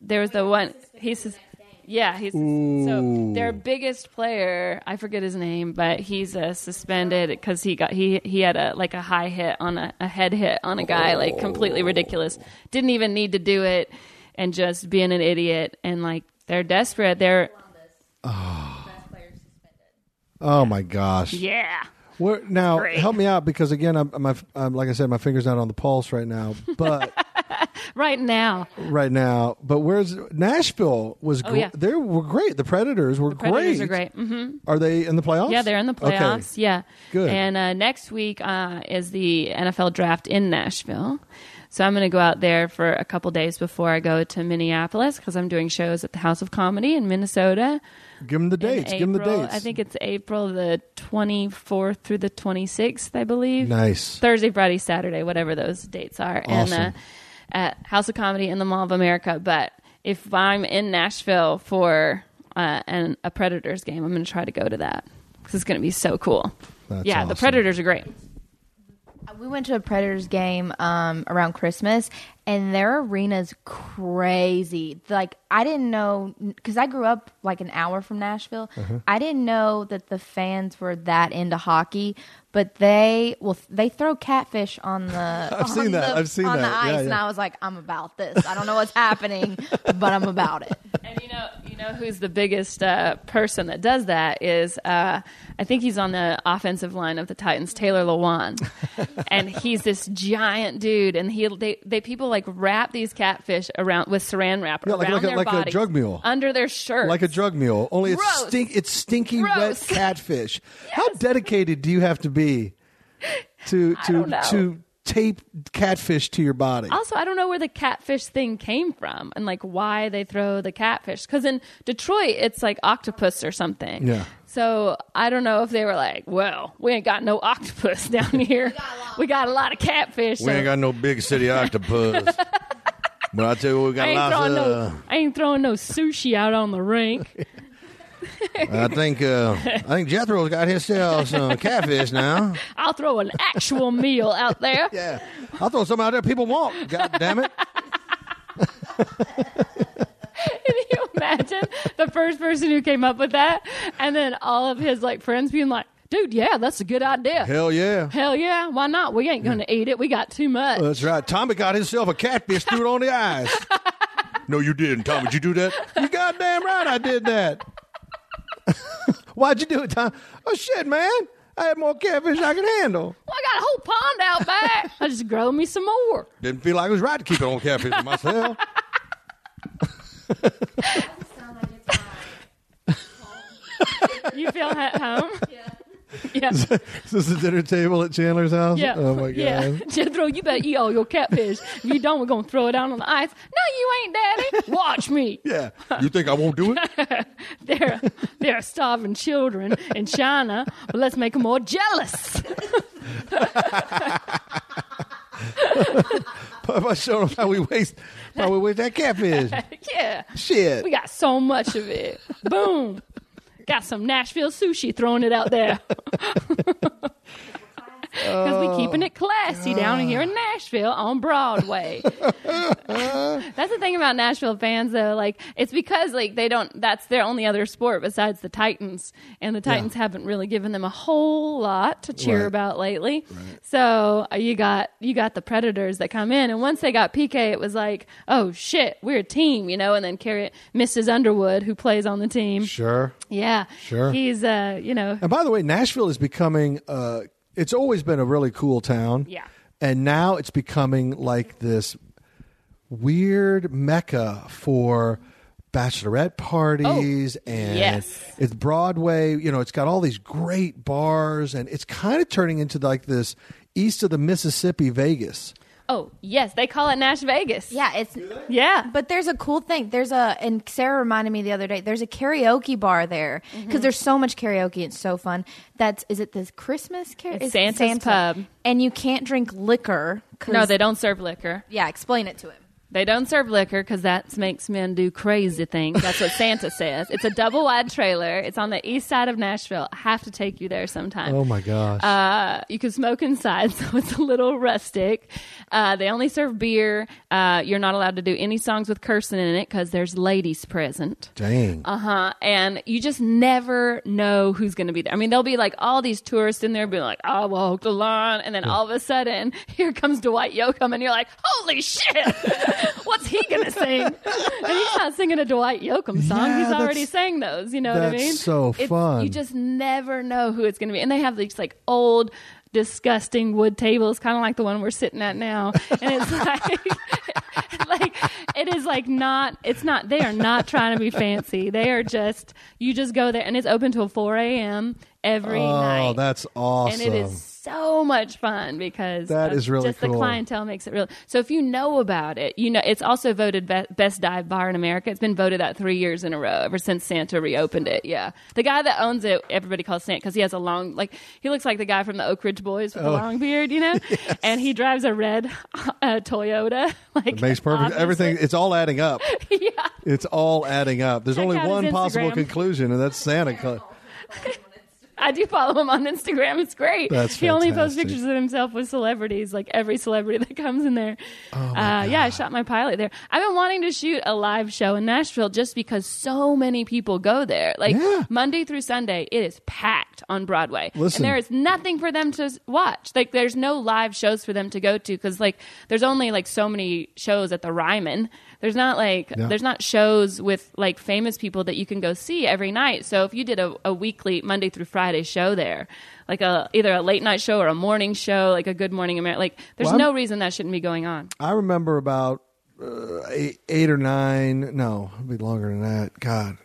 there was the one he's suspended. Yeah, he's Ooh. so their biggest player. I forget his name, but he's uh, suspended because he got he he had a like a high hit on a, a head hit on a guy, oh. like completely ridiculous. Didn't even need to do it, and just being an idiot. And like they're desperate. They're oh, best player suspended. Oh my gosh. Yeah. We're, now Great. help me out because again, I'm, I'm, I'm like I said, my finger's not on the pulse right now, but. Right now. Right now. But where's Nashville was oh, gr- yeah. they were great. The Predators were the Predators great. Predators are great. Mm-hmm. Are they in the playoffs? Yeah, they're in the playoffs. Okay. Yeah. Good. And uh, next week uh, is the N F L draft in Nashville. So I'm going to go out there for a couple days before I go to Minneapolis because I'm doing shows at the House of Comedy in Minnesota. Give them the dates. Give them the dates. I think it's April the twenty-fourth through the twenty-sixth, I believe. Nice. Thursday, Friday, Saturday, whatever those dates are. Awesome. And, uh, at House of Comedy in the Mall of America. But if I'm in Nashville for uh, an, a Predators game, I'm going to try to go to that because it's going to be so cool. That's yeah, awesome. The Predators are great. We went to a Predators game um, around Christmas, and their arena's crazy. Like, I didn't know, because I grew up like an hour from Nashville. Uh-huh. I didn't know that the fans were that into hockey, but they well, they throw catfish on the I've on seen that. The, I've seen on that. the ice, yeah, yeah. And I was like, I'm about this. I don't know what's happening, but I'm about it. And you know, you know who's the biggest uh, person that does that is uh, I think he's on the offensive line of the Titans, Taylor Lewan, and he's this giant dude, and he they, they people like wrap these catfish around with saran wrap yeah, like, around like a, their like bodies, a drug mule under their shirts, like a drug mule. Only Gross. it's stink, it's stinky Gross. wet catfish. Yes. How dedicated do you have to be? To to to tape catfish to your body. Also, I don't know where the catfish thing came from and like why they throw the catfish. Because in Detroit, it's like octopus or something. Yeah. So I don't know if they were like, well, we ain't got no octopus down here. we, got we got a lot of catfish. We so. ain't got no big city octopus. But I tell you, what, we got lots of. No, I ain't throwing no sushi out on the rink. I think uh, I think Jethro's got himself some catfish now. I'll throw an actual meal out there. Yeah, I'll throw something out there people want. God damn it! Can you imagine the first person who came up with that, and then all of his like friends being like, "Dude, yeah, that's a good idea. Hell yeah, hell yeah. Why not? We ain't gonna eat it. We got too much." Well, that's right. Tommy got himself a catfish, threw it on the ice. No, you didn't, Tommy. Did you do that? You goddamn right, I did that. Why'd you do it, Tom? Oh, shit, man. I had more catfish than I could handle. Well, I got a whole pond out back. I just grow me some more. Didn't feel like it was right to keep it on catfish for myself. You feel at home? Yeah. Yeah. So, so this is the dinner table at Chandler's house? Yeah. Oh, my God. Yeah. Jethro, you better eat all your catfish. If you don't, we're going to throw it down on the ice. No, you ain't, Daddy. Watch me. Yeah. You think I won't do it? There, there are starving children in China, but let's make them more jealous. By showing them how we waste, how we waste that catfish. Yeah. Shit. We got so much of it. Boom. Got some Nashville sushi, throwing it out there. because oh, we keeping it classy God. down here in Nashville on Broadway. That's the thing about Nashville fans, though. Like, it's because like they don't. That's their only other sport besides the Titans, and the Titans yeah. haven't really given them a whole lot to cheer right. about lately. Right. So uh, you got you got the Predators that come in, and once they got P K, it was like, oh shit, we're a team, you know. And then carry it, Missus Underwood, who plays on the team. Sure. Yeah. Sure. He's uh, you know. And by the way, Nashville is becoming uh, it's always been a really cool town. Yeah. And now it's becoming like this weird mecca for bachelorette parties oh, and yes. it's Broadway, you know, it's got all these great bars and it's kind of turning into like this east of the Mississippi Vegas. Oh, yes. They call it Nash Vegas. Yeah. it's Yeah. But there's a cool thing. There's a, and Sarah reminded me the other day, there's a karaoke bar there because mm-hmm. there's so much karaoke. It's so fun. That's, is it the Christmas karaoke? Santa's Santa. Pub. And you can't drink liquor. No, they don't serve liquor. Yeah. Explain it to him. They don't serve liquor because that makes men do crazy things. That's what Santa says. It's a double-wide trailer. It's on the east side of Nashville. I have to take you there sometime. Oh, my gosh. Uh, you can smoke inside, so it's a little rustic. Uh, they only serve beer. Uh, you're not allowed to do any songs with cursing in it because there's ladies present. Dang. Uh-huh. And you just never know who's going to be there. I mean, there'll be like all these tourists in there being like, I walk the line. And then yeah. all of a sudden, here comes Dwight Yoakam, and you're like, holy shit. What's he gonna sing? And he's not singing a Dwight Yoakam song. Yeah, he's already sang those. You know what I mean? That's so fun. It's, you just never know who it's gonna be. And they have these like old, disgusting wood tables, kind of like the one we're sitting at now. And it's like, like it is like not. It's not. They are not trying to be fancy. They are just. You just go there, and it's open till four a.m. every oh, night. Oh, that's awesome. And it is so much fun because that is really just cool. The clientele makes it real. So if you know about it, you know, it's also voted be- best dive bar in America. It's been voted that three years in a row ever since Santa reopened it. Yeah. The guy that owns it, everybody calls Santa because he has a long, like he looks like the guy from the Oak Ridge Boys with oh. the long beard, you know, yes. and he drives a red uh, Toyota. Like it makes perfect. Obviously. Everything. It's all adding up. yeah. It's all adding up. There's Check only one possible conclusion, and that's Santa. I do follow him on Instagram. It's great. That's he fantastic. Only posts pictures of himself with celebrities, like every celebrity that comes in there. Oh uh, yeah, I shot my pilot there. I've been wanting to shoot a live show in Nashville just because so many people go there. Like yeah. Monday through Sunday, it is packed on Broadway. Listen. And there is nothing for them to watch. Like there's no live shows for them to go to because like there's only like so many shows at the Ryman. There's not like yeah. there's not shows with like famous people that you can go see every night. So if you did a, a weekly Monday through Friday show there, like a either a late night show or a morning show, like a Good Morning America, like there's well, no reason that shouldn't be going on. I remember about uh, eight, eight or nine, no, it'll be longer than that. God,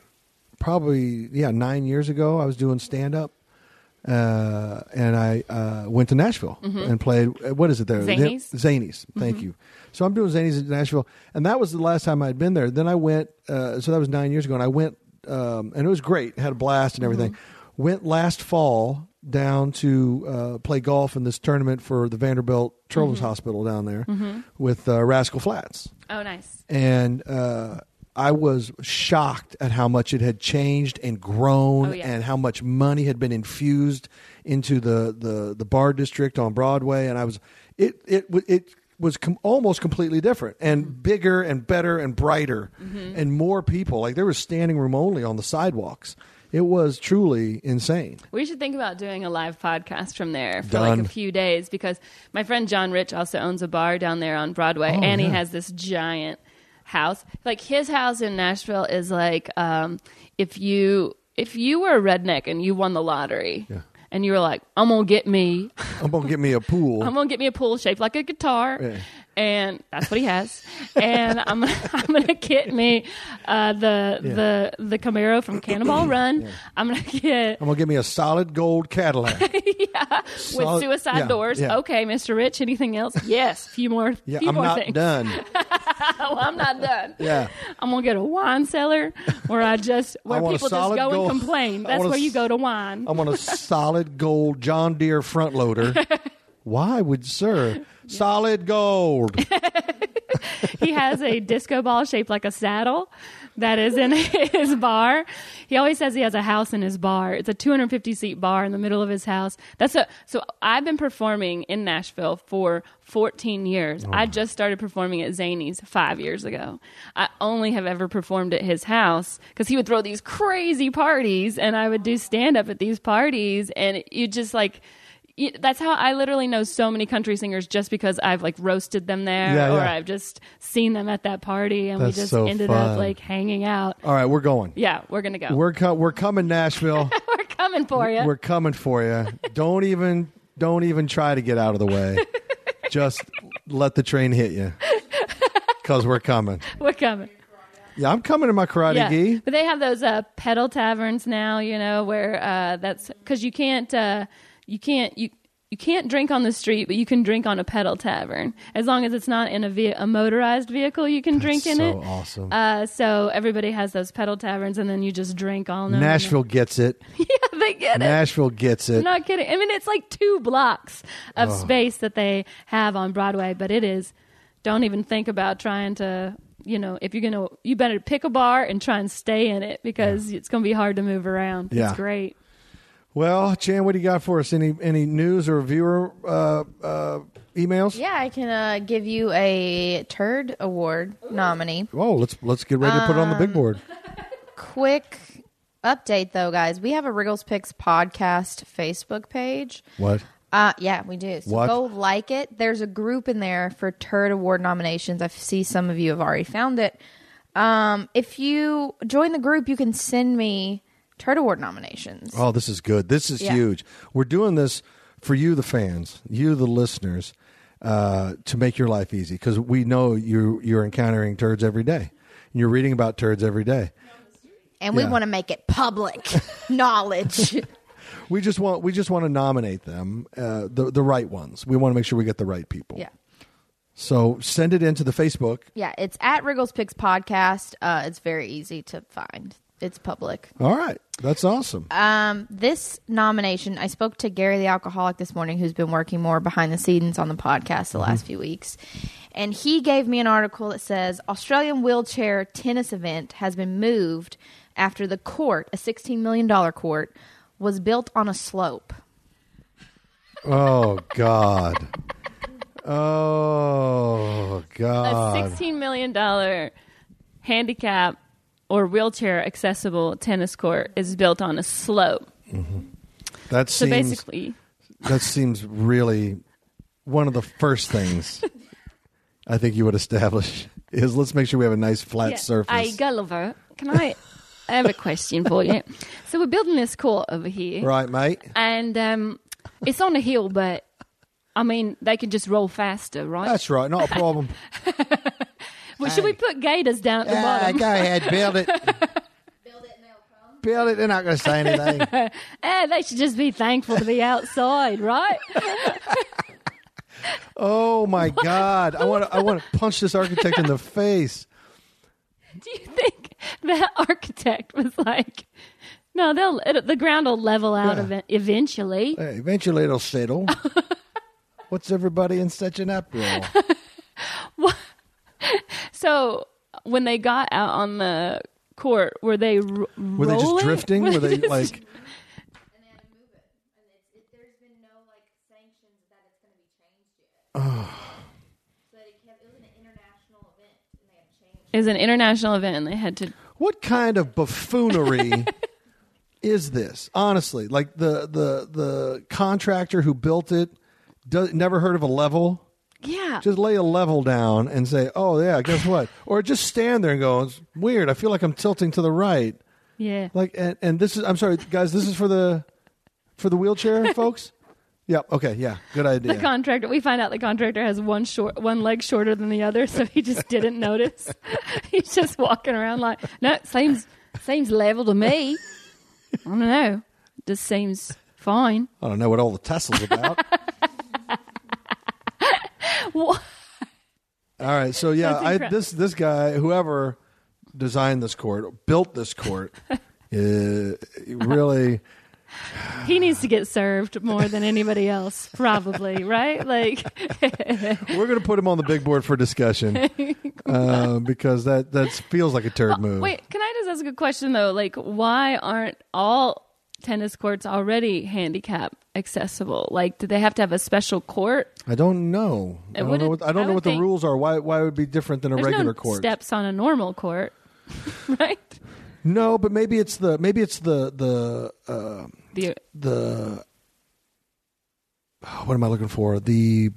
probably yeah, nine years ago. I was doing stand up, uh, and I uh, went to Nashville mm-hmm. and played. What is it there? Zanies. Zanies. Thank mm-hmm. you. So I'm doing Zanies in Nashville, and that was the last time I'd been there. Then I went, uh, so that was nine years ago, and I went, um, and it was great. Had a blast and everything. Mm-hmm. Went last fall down to uh, play golf in this tournament for the Vanderbilt Children's mm-hmm. Hospital down there mm-hmm. with uh, Rascal Flatts. Oh, nice. And uh, I was shocked at how much it had changed and grown oh, yeah. and how much money had been infused into the, the, the bar district on Broadway. And I was, it, it, it, was com- almost completely different and bigger and better and brighter mm-hmm. and more people. Like there was standing room only on the sidewalks. It was truly insane. We should think about doing a live podcast from there for Done. like a few days because my friend John Rich also owns a bar down there on Broadway oh, and yeah. he has this giant house. Like his house in Nashville is like um, if you if you were a redneck and you won the lottery. Yeah. And you were like, I'm going to get me. I'm going to get me a pool. I'm going to get me a pool shaped like a guitar. Yeah. And that's what he has. And I'm I'm going to get me uh, the yeah. the the Camaro from Cannonball Run. Yeah. I'm going to get... I'm going to get me a solid gold Cadillac. yeah. Solid, with suicide yeah, doors. Yeah. Okay, Mister Rich, anything else? Yes. A few more, yeah, few I'm more not things. Done. well, I'm not done. Yeah. I'm going to get a wine cellar where I just... Where I people just go gold, and complain. That's where a, you go to wine. I want a solid gold John Deere front loader. Why would, sir... Solid gold. He has a disco ball shaped like a saddle that is in his bar. He always says he has a house in his bar. It's a two hundred fifty seat bar in the middle of his house. That's a, so I've been performing in Nashville for fourteen years. Oh. I just started performing at Zanies five years ago. I only have ever performed at his house because he would throw these crazy parties and I would do stand up at these parties, and you just like, that's how I literally know so many country singers, just because I've like roasted them there yeah, or yeah. I've just seen them at that party, and that's we just so ended fun. up like hanging out. All right, we're going. Yeah, we're going to go. We're co- we're coming, Nashville. We're coming for you. We're coming for you. Don't even don't even try to get out of the way. Just let the train hit you, because we're coming. We're coming. Yeah, I'm coming in my karate yeah. gi. But they have those uh, pedal taverns now, you know, where uh, that's because you can't. Uh, You can't you you can't drink on the street, but you can drink on a pedal tavern as long as it's not in a ve- a motorized vehicle. You can That's drink in so it. Awesome. Uh, so everybody has those pedal taverns, and then you just drink all night. Nashville gets it. Yeah, they get Nashville it. Nashville gets it. I'm not kidding. I mean, it's like two blocks of oh. space that they have on Broadway, but it is. Don't even think about trying to. You know, if you're gonna, you better pick a bar and try and stay in it, because yeah. it's gonna be hard to move around. Yeah. It's great. Well, Jan, what do you got for us? Any any news or viewer uh, uh, emails? Yeah, I can uh, give you a Turd Award Ooh. nominee. Oh, let's let's get ready to put um, it on the big board. Quick update, though, guys. We have a Riggle's Picks podcast Facebook page. What? Uh, yeah, we do. So what? Go like it. There's a group in there for Turd Award nominations. I see some of you have already found it. Um, if you join the group, you can send me Turd Award nominations. Oh, this is good. This is yeah. huge. We're doing this for you, the fans, you, the listeners, uh, to make your life easy, because we know you, you're encountering turds every day. And you're reading about turds every day. And yeah. we want to make it public knowledge. We just want we just want to nominate them, uh, the, the right ones. We want to make sure we get the right people. Yeah. So send it into the Facebook. Yeah, it's at Riggle's Picks Podcast. Uh, it's very easy to find. It's public. All right. That's awesome. Um, this nomination, I spoke to Gary the Alcoholic this morning, who's been working more behind the scenes on the podcast the last mm-hmm. few weeks. And he gave me an article that says, Australian wheelchair tennis event has been moved after the court, a sixteen million dollars court, was built on a slope. Oh, God. Oh, God. A sixteen million dollars handicap or wheelchair accessible tennis court is built on a slope. Mm-hmm. That so seems basically that seems really one of the first things I think you would establish is let's make sure we have a nice flat yeah. surface. I Gulliver, can I? I have a question for you. So we're building this court over here, right, mate? And um, it's on a hill, but I mean they can just roll faster, right? That's right, not a problem. Well, hey. Should we put gators down at the yeah, bottom? Go ahead, build it. Build it and they'll come. Build it, they're not going to say anything. Hey, they should just be thankful to be outside, right? Oh, my what? God. I want to I want to punch this architect in the face. Do you think that architect was like, no, they'll it, the ground will level out yeah. ev- eventually. Hey, eventually it'll settle. What's everybody in such an uproar? What? So when they got out on the court, were they r- were rolling? Were they just drifting? Were, were they, they just... like? And they had to move it. And it's, it, there's been no like sanctions that it's going to be changed yet. Oh. But it, kept, it was an international event, and they had to change. It was an international event, and they had to. What kind of buffoonery is this? Honestly, like the the the contractor who built it, does, never heard of a level. Yeah. Just lay a level down and say, oh, yeah, guess what? Or just stand there and go, it's weird. I feel like I'm tilting to the right. Yeah. Like, and, and this is, I'm sorry, guys, this is for the for the wheelchair folks? Yeah. Okay. Yeah. Good idea. The contractor, we find out the contractor has one short, one leg shorter than the other, so he just didn't notice. He's just walking around like, no, it seems, seems level to me. I don't know. It just seems fine. I don't know what all the tussle's about. What? All right, so yeah, I, this this guy, whoever designed this court, built this court, uh, really he needs to get served more than anybody else, probably, right? Like, we're going to put him on the big board for discussion uh, because that, that feels like a turd well, move. Wait, can I just ask a question, though? Like, why aren't all tennis courts already handicap accessible? Like, do they have to have a special court? I don't know. I don't know what, I don't I know what the rules are. Why Why would it be different than a regular no court? Steps on a normal court, right? No, but maybe it's the maybe it's the the uh, the, the oh, what am I looking for? The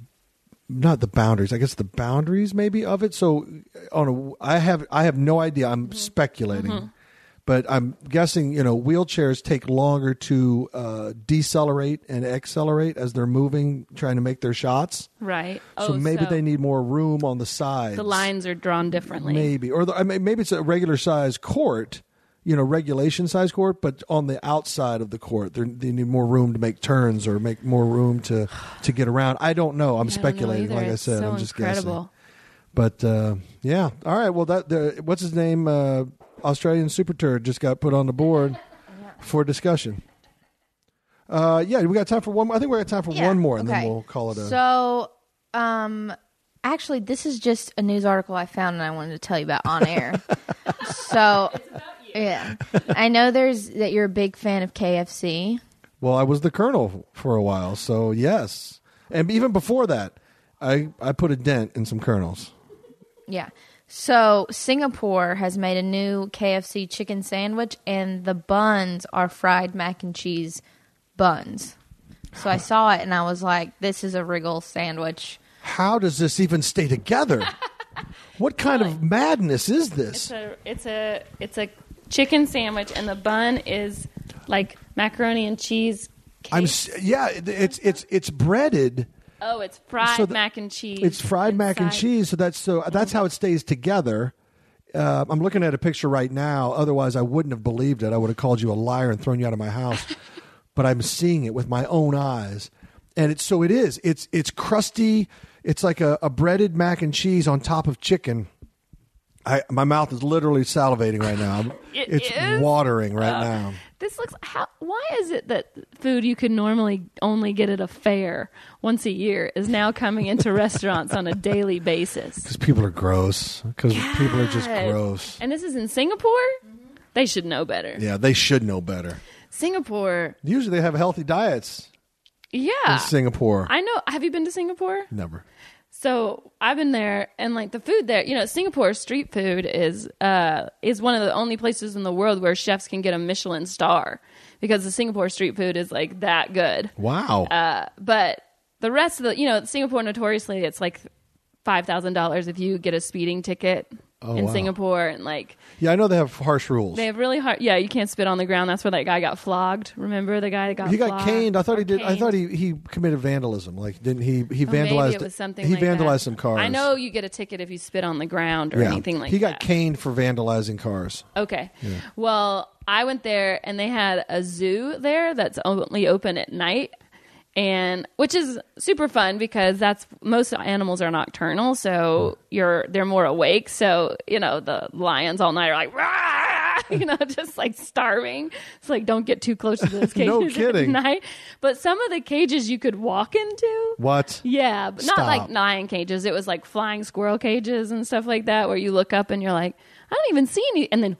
not the boundaries. I guess the boundaries maybe of it. So on a, I have I have no idea. I'm mm-hmm. speculating. Mm-hmm. But I'm guessing, you know, wheelchairs take longer to uh, decelerate and accelerate as they're moving, trying to make their shots. Right. So oh, maybe so they need more room on the sides. The lines are drawn differently. Maybe. Or the, I mean, maybe it's a regular size court, you know, regulation size court, but on the outside of the court, they need more room to make turns or make more room to, to get around. I don't know. I'm I speculating, know like it's I said. So I'm just incredible. guessing. But, uh, yeah. All right. Well, that the, what's his name? Uh, Australian Super Turd just got put on the board for discussion. Uh, yeah, we got time for one more. I think we got time for yeah, one more, and okay. then we'll call it a... So, um, actually, this is just a news article I found, and I wanted to tell you about on air. So, it's about you. Yeah. I know there's that you're a big fan of K F C. Well, I was the colonel for a while, so yes. And even before that, I, I put a dent in some colonels. Yeah. So, Singapore has made a new K F C chicken sandwich, and the buns are fried mac and cheese buns. So, I saw it, and I was like, this is a Riggle's sandwich. How does this even stay together? What kind well, of madness is this? It's a, it's a it's a chicken sandwich, and the bun is like macaroni and cheese cakes. I'm, yeah, it's it's it's breaded. Oh, it's fried so the, mac and cheese. It's fried inside. mac and cheese, so that's so that's how it stays together. Uh, I'm looking at a picture right now. Otherwise, I wouldn't have believed it. I would have called you a liar and thrown you out of my house. But I'm seeing it with my own eyes, and it's so it is. It's it's crusty. It's like a, a breaded mac and cheese on top of chicken. I, my mouth is literally salivating right now. it it's is? watering right uh, now. This looks. How, why is it that food you could normally only get at a fair once a year is now coming into restaurants on a daily basis? Because people are gross. Because people are just gross. And this is in Singapore? Mm-hmm. They should know better. Yeah, they should know better. Singapore. Usually they have healthy diets. Yeah. In Singapore. I know. Have you been to Singapore? Never. So I've been there, and like the food there, you know, Singapore street food is uh, is one of the only places in the world where chefs can get a Michelin star because the Singapore street food is like that good. Wow! Uh, but the rest of the, you know, Singapore notoriously it's like five thousand dollars if you get a speeding ticket oh, in wow. Singapore, and like yeah, I know they have harsh rules. They have really hard. Yeah, you can't spit on the ground. That's where that guy got flogged. Remember the guy that got he got flogged? caned. I thought he did. Caned. I thought he, he committed vandalism. Like didn't he? He oh, vandalized. Maybe it was something he like vandalized that. some cars. I know you get a ticket if you spit on the ground or yeah. anything like that. He got that. caned for vandalizing cars. Okay, yeah. Well, I went there and they had a zoo there that's only open at night. And which is super fun because that's most animals are nocturnal, so you're they're more awake. So you know the lions all night are like, rah! You know, just like starving. It's like don't get too close to those cages no kidding. at night. But some of the cages you could walk into. What? Yeah, but Stop. not like lion cages. It was like flying squirrel cages and stuff like that, where you look up and you're like, I don't even see any. And then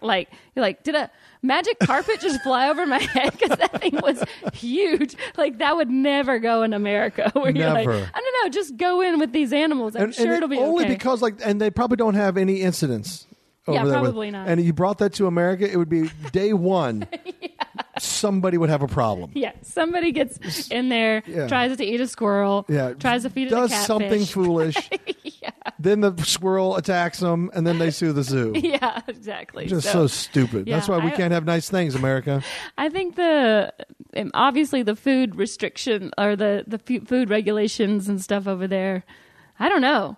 like you're like, did I? Magic carpet just fly over my head because that thing was huge. Like, that would never go in America. Where never. You're like, I don't know, just go in with these animals. I'm and, sure and it'll be only okay. Only because, like, and they probably don't have any incidents over yeah, there. Yeah, probably with, not. And if you brought that to America, it would be day one. yeah. Somebody would have a problem. Yeah, somebody gets in there, yeah. tries to eat a squirrel, yeah. tries to feed it a catfish. Does something foolish. yeah. Then the squirrel attacks them, and then they sue the zoo. Yeah, exactly. Just so, so stupid. Yeah, That's why we I, can't have nice things, America. I think the obviously the food restriction or the, the food regulations and stuff over there, I don't know.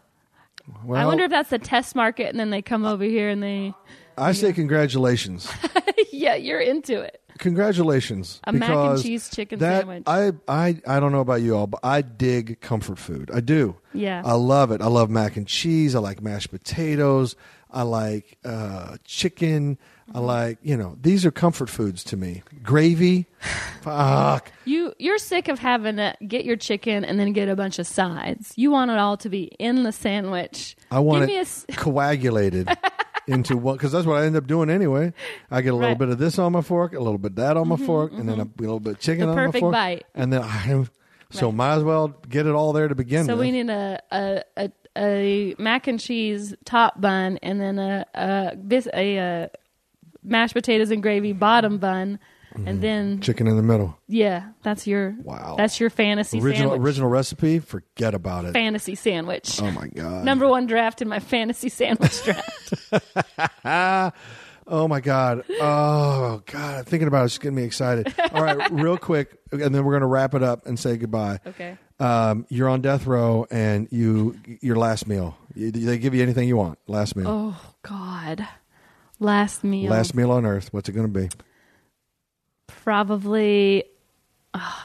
Well, I wonder if that's the test market, and then they come over here and they... I say congratulations. Yeah, you're into it. Congratulations. A mac and cheese chicken that, sandwich. I, I I don't know about you all, but I dig comfort food. I do. Yeah. I love it. I love mac and cheese. I like mashed potatoes. I like uh, chicken. I like, you know, these are comfort foods to me. Gravy. Fuck. You, you're sick of having to get your chicken and then get a bunch of sides. You want it all to be in the sandwich. I want Give it me a... coagulated. Into what? Because that's what I end up doing anyway. I get a little right. bit of this on my fork, a little bit of that on my mm-hmm, fork, mm-hmm. and then a little bit of chicken the on my fork. Perfect bite. And then I right. so might as well get it all there to begin so with. So we need a, a a a mac and cheese top bun, and then a a, bis- a, a mashed potatoes and gravy bottom bun, mm-hmm. and then chicken in the middle. Yeah, that's your wow. That's your fantasy original sandwich. Original recipe. Forget about it. Fantasy sandwich. Oh my god. Number one draft in my fantasy sandwich draft. Oh my god. Oh god. Thinking about it, it's getting me excited. All right, real quick, and then we're gonna wrap it up and say goodbye. Okay. Um, you're on death row, and you your last meal. You, they give you anything you want. Last meal. Oh god. Last meal. Last meal on earth. What's it gonna be? Probably.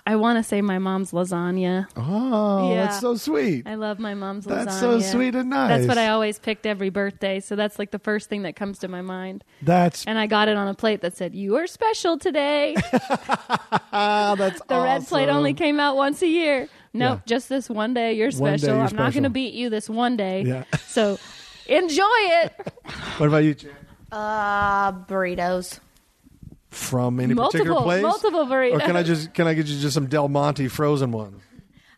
I want to say my mom's lasagna. Oh, yeah. That's so sweet. I love my mom's lasagna. That's so sweet and nice. That's what I always picked every birthday. So that's like the first thing that comes to my mind. That's And I got it on a plate that said, "You are special today." That's the awesome. Red plate only came out once a year. Nope, yeah. Just this one day you're special. One day you're I'm special. Not going to beat you this one day. Yeah. So enjoy it. What about you, Jen? Uh, burritos. From any multiple, particular place? Multiple burritos. Or can I just can I get you just some Del Monte frozen ones?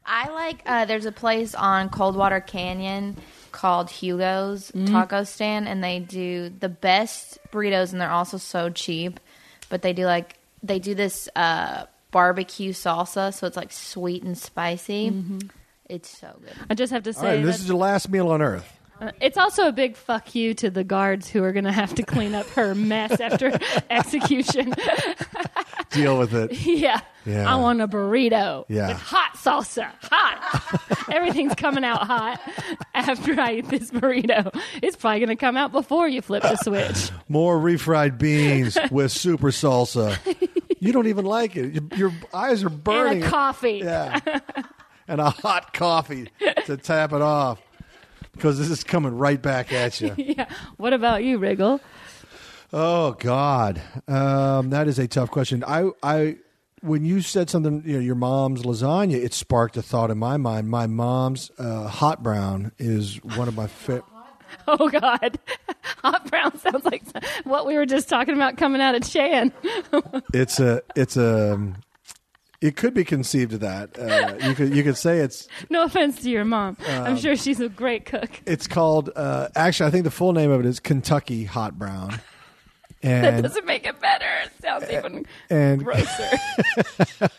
I like uh, there's a place on Coldwater Canyon called Hugo's mm. Taco Stand, and they do the best burritos, and they're also so cheap. But they do like they do this uh, barbecue salsa, so it's like sweet and spicy. Mm-hmm. It's so good. I just have to say, right, this is your last meal on earth. It's also a big fuck you to the guards who are going to have to clean up her mess after execution. Deal with it. Yeah. yeah. I want a burrito yeah. with hot salsa. Hot. Everything's coming out hot after I eat this burrito. It's probably going to come out before you flip the switch. More refried beans with super salsa. You don't even like it. Your, your eyes are burning. And a coffee. Yeah. And a hot coffee to tap it off. Because this is coming right back at you. Yeah. What about you, Riggle? Oh God, um, that is a tough question. I, I, when you said something, you know, your mom's lasagna, it sparked a thought in my mind. My mom's uh, hot brown is one of my favorite. Oh God, hot brown sounds like what we were just talking about coming out of Chan. It's a, it's a. It could be conceived of that. Uh, you could you could say it's... No offense to your mom. Um, I'm sure she's a great cook. It's called... Uh, actually, I think the full name of it is Kentucky Hot Brown. And, that doesn't make it better. It sounds and, even and, grosser.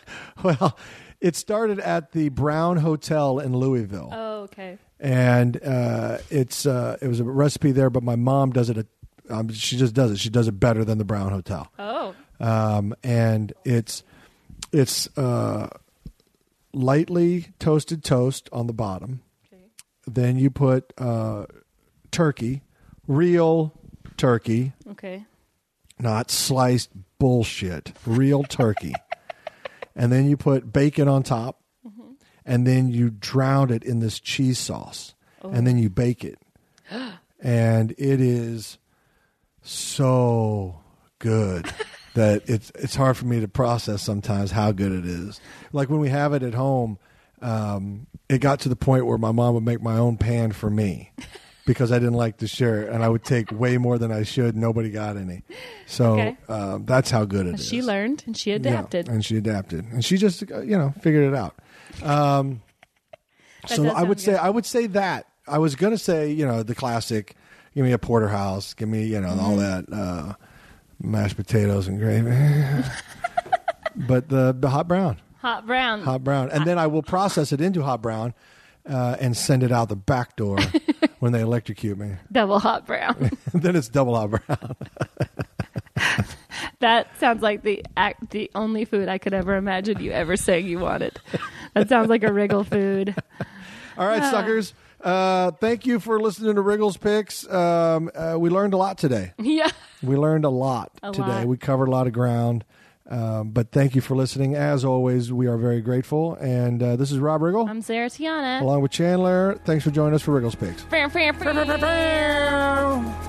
Well, it started at the Brown Hotel in Louisville. Oh, okay. And uh, it's uh, it was a recipe there, but my mom does it... A, um, she just does it. She does it better than the Brown Hotel. Oh. Um, and it's... It's uh, lightly toasted toast on the bottom. Okay. Then you put uh, turkey, real turkey. Okay. Not sliced bullshit, real turkey. And then you put bacon on top. Mm-hmm. And then you drown it in this cheese sauce. Oh. And then you bake it. And it is so good. That it's it's hard for me to process sometimes how good it is. Like when we have it at home, um, it got to the point where my mom would make my own pan for me because I didn't like to share it, and I would take way more than I should. Nobody got any, so okay. um, that's how good it she is. She learned and she adapted, yeah, and she adapted, and she just you know figured it out. Um, so I would good. say I would say that I was gonna say you know the classic, give me a porterhouse, give me you know mm-hmm. all that. Uh, Mashed potatoes and gravy, but the the hot brown, hot brown, hot brown, and hot. Then I will process it into hot brown uh, and send it out the back door when they electrocute me. Double hot brown. Then it's double hot brown. That sounds like the act, the only food I could ever imagine you ever saying you wanted. That sounds like a Riggle food. All right, uh. suckers. Uh, thank you for listening to Riggle's Picks. Um, uh, we learned a lot today. Yeah. We learned a lot a today. Lot. We covered a lot of ground. Um, but thank you for listening. As always, we are very grateful. And uh, this is Rob Riggle. I'm Sarah Tiana. Along with Chandler. Thanks for joining us for Riggle's Picks. Bam, bam, bam. Bam, bam, bam.